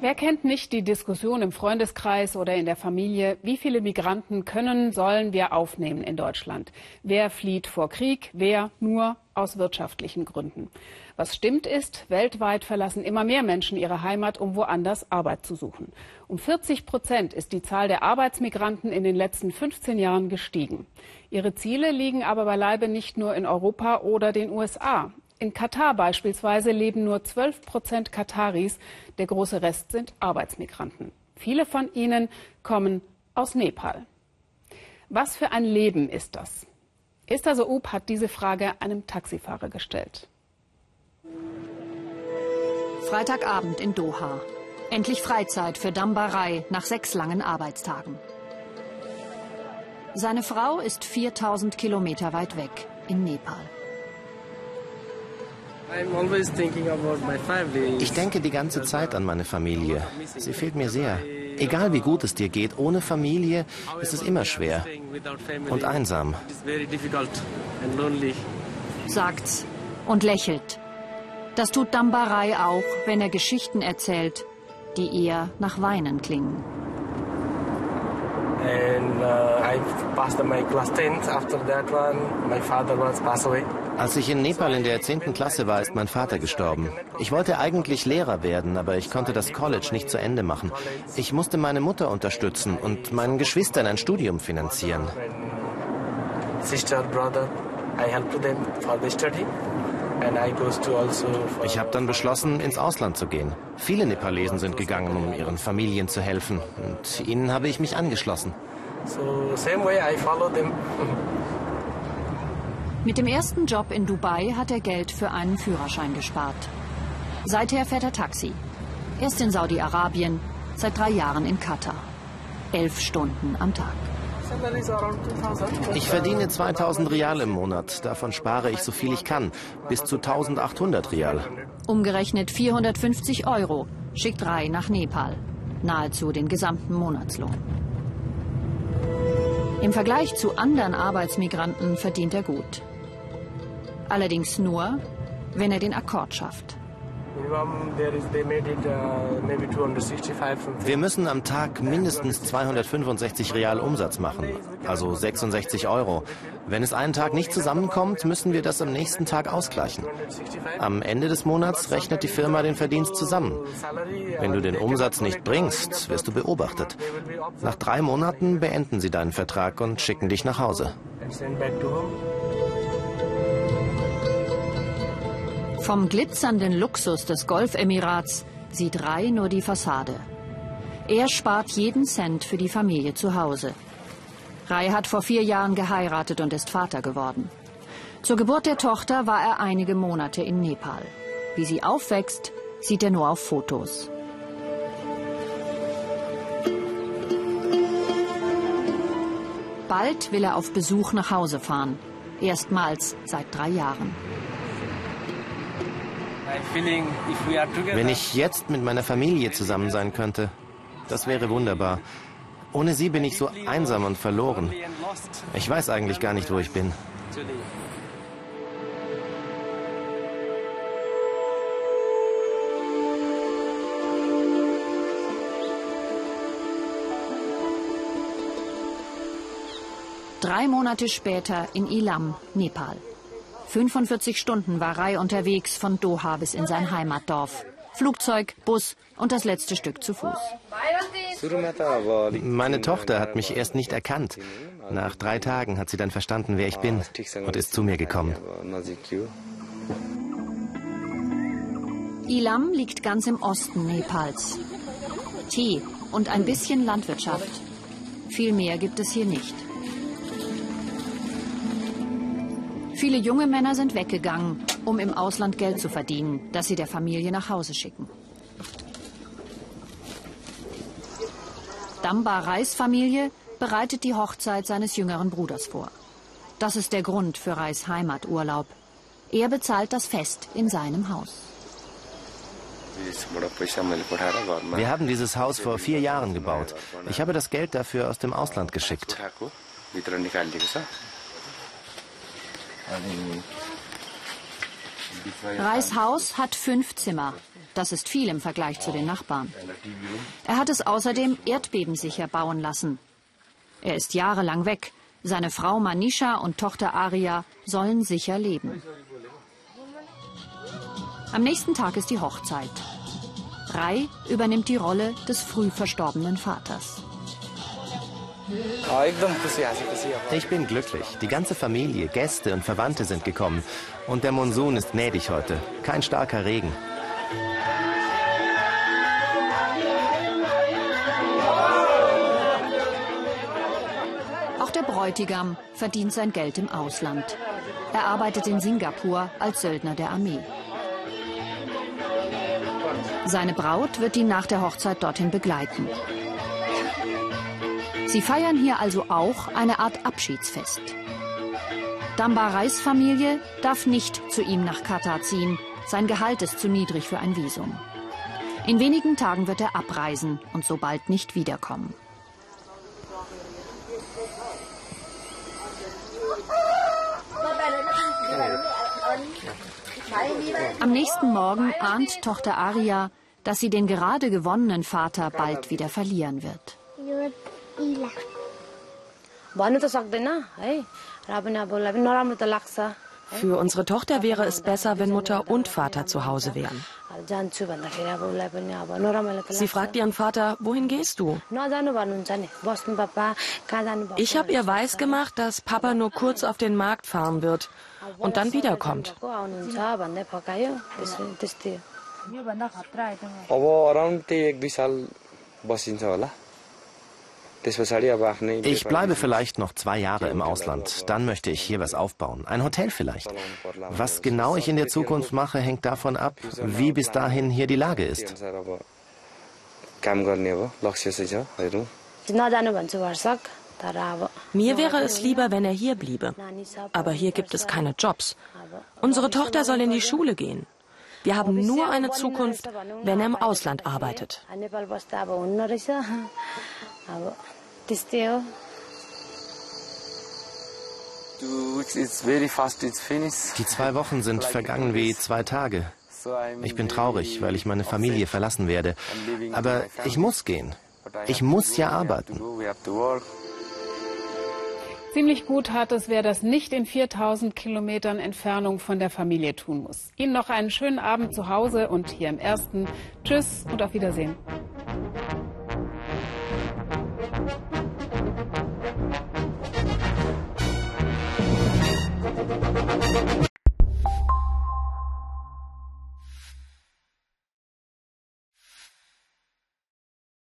Wer kennt nicht die Diskussion im Freundeskreis oder in der Familie? Wie viele Migranten können, sollen wir aufnehmen in Deutschland? Wer flieht vor Krieg? Wer nur aus wirtschaftlichen Gründen? Was stimmt ist, weltweit verlassen immer mehr Menschen ihre Heimat, um woanders Arbeit zu suchen. Um 40% ist die Zahl der Arbeitsmigranten in den letzten 15 Jahren gestiegen. Ihre Ziele liegen aber beileibe nicht nur in Europa oder den USA. In Katar beispielsweise leben nur 12% Kataris, der große Rest sind Arbeitsmigranten. Viele von ihnen kommen aus Nepal. Was für ein Leben ist das? Esther Sohub hat diese Frage einem Taxifahrer gestellt. Freitagabend in Doha. Endlich Freizeit für Dambar Rai nach 6 langen Arbeitstagen. Seine Frau ist 4000 Kilometer weit weg in Nepal. Ich denke die ganze Zeit an meine Familie. Sie fehlt mir sehr. Egal wie gut es dir geht, ohne Familie ist es immer schwer und einsam. Sagt's und lächelt. Das tut Dambar Rai auch, wenn er Geschichten erzählt, die eher nach Weinen klingen. Als ich in Nepal in der 10. Klasse war, ist mein Vater gestorben. Ich wollte eigentlich Lehrer werden, aber ich konnte das College nicht zu Ende machen. Ich musste meine Mutter unterstützen und meinen Geschwistern ein Studium finanzieren. Ich habe dann beschlossen, ins Ausland zu gehen. Viele Nepalesen sind gegangen, um ihren Familien zu helfen. Und ihnen habe ich mich angeschlossen. Mit dem ersten Job in Dubai hat er Geld für einen Führerschein gespart. Seither fährt er Taxi. Erst in Saudi-Arabien, seit 3 Jahren in Katar. 11 Stunden am Tag. Ich verdiene 2000 Rial im Monat. Davon spare ich so viel ich kann. Bis zu 1800 Rial. Umgerechnet 450 Euro schickt Rai nach Nepal. Nahezu den gesamten Monatslohn. Im Vergleich zu anderen Arbeitsmigranten verdient er gut. Allerdings nur, wenn er den Akkord schafft. Wir müssen am Tag mindestens 265 Rial Umsatz machen, also 66 Euro. Wenn es einen Tag nicht zusammenkommt, müssen wir das am nächsten Tag ausgleichen. Am Ende des Monats rechnet die Firma den Verdienst zusammen. Wenn du den Umsatz nicht bringst, wirst du beobachtet. Nach 3 Monaten beenden sie deinen Vertrag und schicken dich nach Hause. Vom glitzernden Luxus des Golfemirats sieht Rai nur die Fassade. Er spart jeden Cent für die Familie zu Hause. Rai hat vor 4 Jahren geheiratet und ist Vater geworden. Zur Geburt der Tochter war er einige Monate in Nepal. Wie sie aufwächst, sieht er nur auf Fotos. Bald will er auf Besuch nach Hause fahren. Erstmals seit 3 Jahren. Wenn ich jetzt mit meiner Familie zusammen sein könnte, das wäre wunderbar. Ohne sie bin ich so einsam und verloren. Ich weiß eigentlich gar nicht, wo ich bin. Drei Monate später in Ilam, Nepal. 45 Stunden war Rai unterwegs von Doha bis in sein Heimatdorf. Flugzeug, Bus und das letzte Stück zu Fuß. Meine Tochter hat mich erst nicht erkannt. Nach 3 Tagen hat sie dann verstanden, wer ich bin und ist zu mir gekommen. Ilam liegt ganz im Osten Nepals. Tee und ein bisschen Landwirtschaft. Viel mehr gibt es hier nicht. Viele junge Männer sind weggegangen, um im Ausland Geld zu verdienen, das sie der Familie nach Hause schicken. Dambar Rais Familie bereitet die Hochzeit seines jüngeren Bruders vor. Das ist der Grund für Rais Heimaturlaub. Er bezahlt das Fest in seinem Haus. Wir haben dieses Haus vor 4 Jahren gebaut. Ich habe das Geld dafür aus dem Ausland geschickt. Rais Haus hat 5 Zimmer. Das ist viel im Vergleich zu den Nachbarn. Er hat es außerdem erdbebensicher bauen lassen. Er ist jahrelang weg. Seine Frau Manisha und Tochter Aria sollen sicher leben. Am nächsten Tag ist die Hochzeit. Rai übernimmt die Rolle des früh verstorbenen Vaters. Ich bin glücklich. Die ganze Familie, Gäste und Verwandte sind gekommen. Und der Monsun ist gnädig heute. Kein starker Regen. Auch der Bräutigam verdient sein Geld im Ausland. Er arbeitet in Singapur als Söldner der Armee. Seine Braut wird ihn nach der Hochzeit dorthin begleiten. Sie feiern hier also auch eine Art Abschiedsfest. Dambar Rais Familie darf nicht zu ihm nach Katar ziehen. Sein Gehalt ist zu niedrig für ein Visum. In wenigen Tagen wird er abreisen und so bald nicht wiederkommen. Am nächsten Morgen ahnt Tochter Aria, dass sie den gerade gewonnenen Vater bald wieder verlieren wird. Für unsere Tochter wäre es besser, wenn Mutter und Vater zu Hause wären. Sie fragt ihren Vater, wohin gehst du? Ich habe ihr weisgemacht, dass Papa nur kurz auf den Markt fahren wird und dann wiederkommt. Ich bleibe vielleicht noch 2 Jahre im Ausland. Dann möchte ich hier was aufbauen. Ein Hotel vielleicht. Was genau ich in der Zukunft mache, hängt davon ab, wie bis dahin hier die Lage ist. Mir wäre es lieber, wenn er hier bliebe. Aber hier gibt es keine Jobs. Unsere Tochter soll in die Schule gehen. Wir haben nur eine Zukunft, wenn er im Ausland arbeitet. Die 2 Wochen sind vergangen wie 2 Tage. Ich bin traurig, weil ich meine Familie verlassen werde. Aber ich muss gehen. Ich muss ja arbeiten. Ziemlich gut hat es, wer das nicht in 4000 Kilometern Entfernung von der Familie tun muss. Ihnen noch einen schönen Abend zu Hause und hier im Ersten. Tschüss und auf Wiedersehen. Thank you.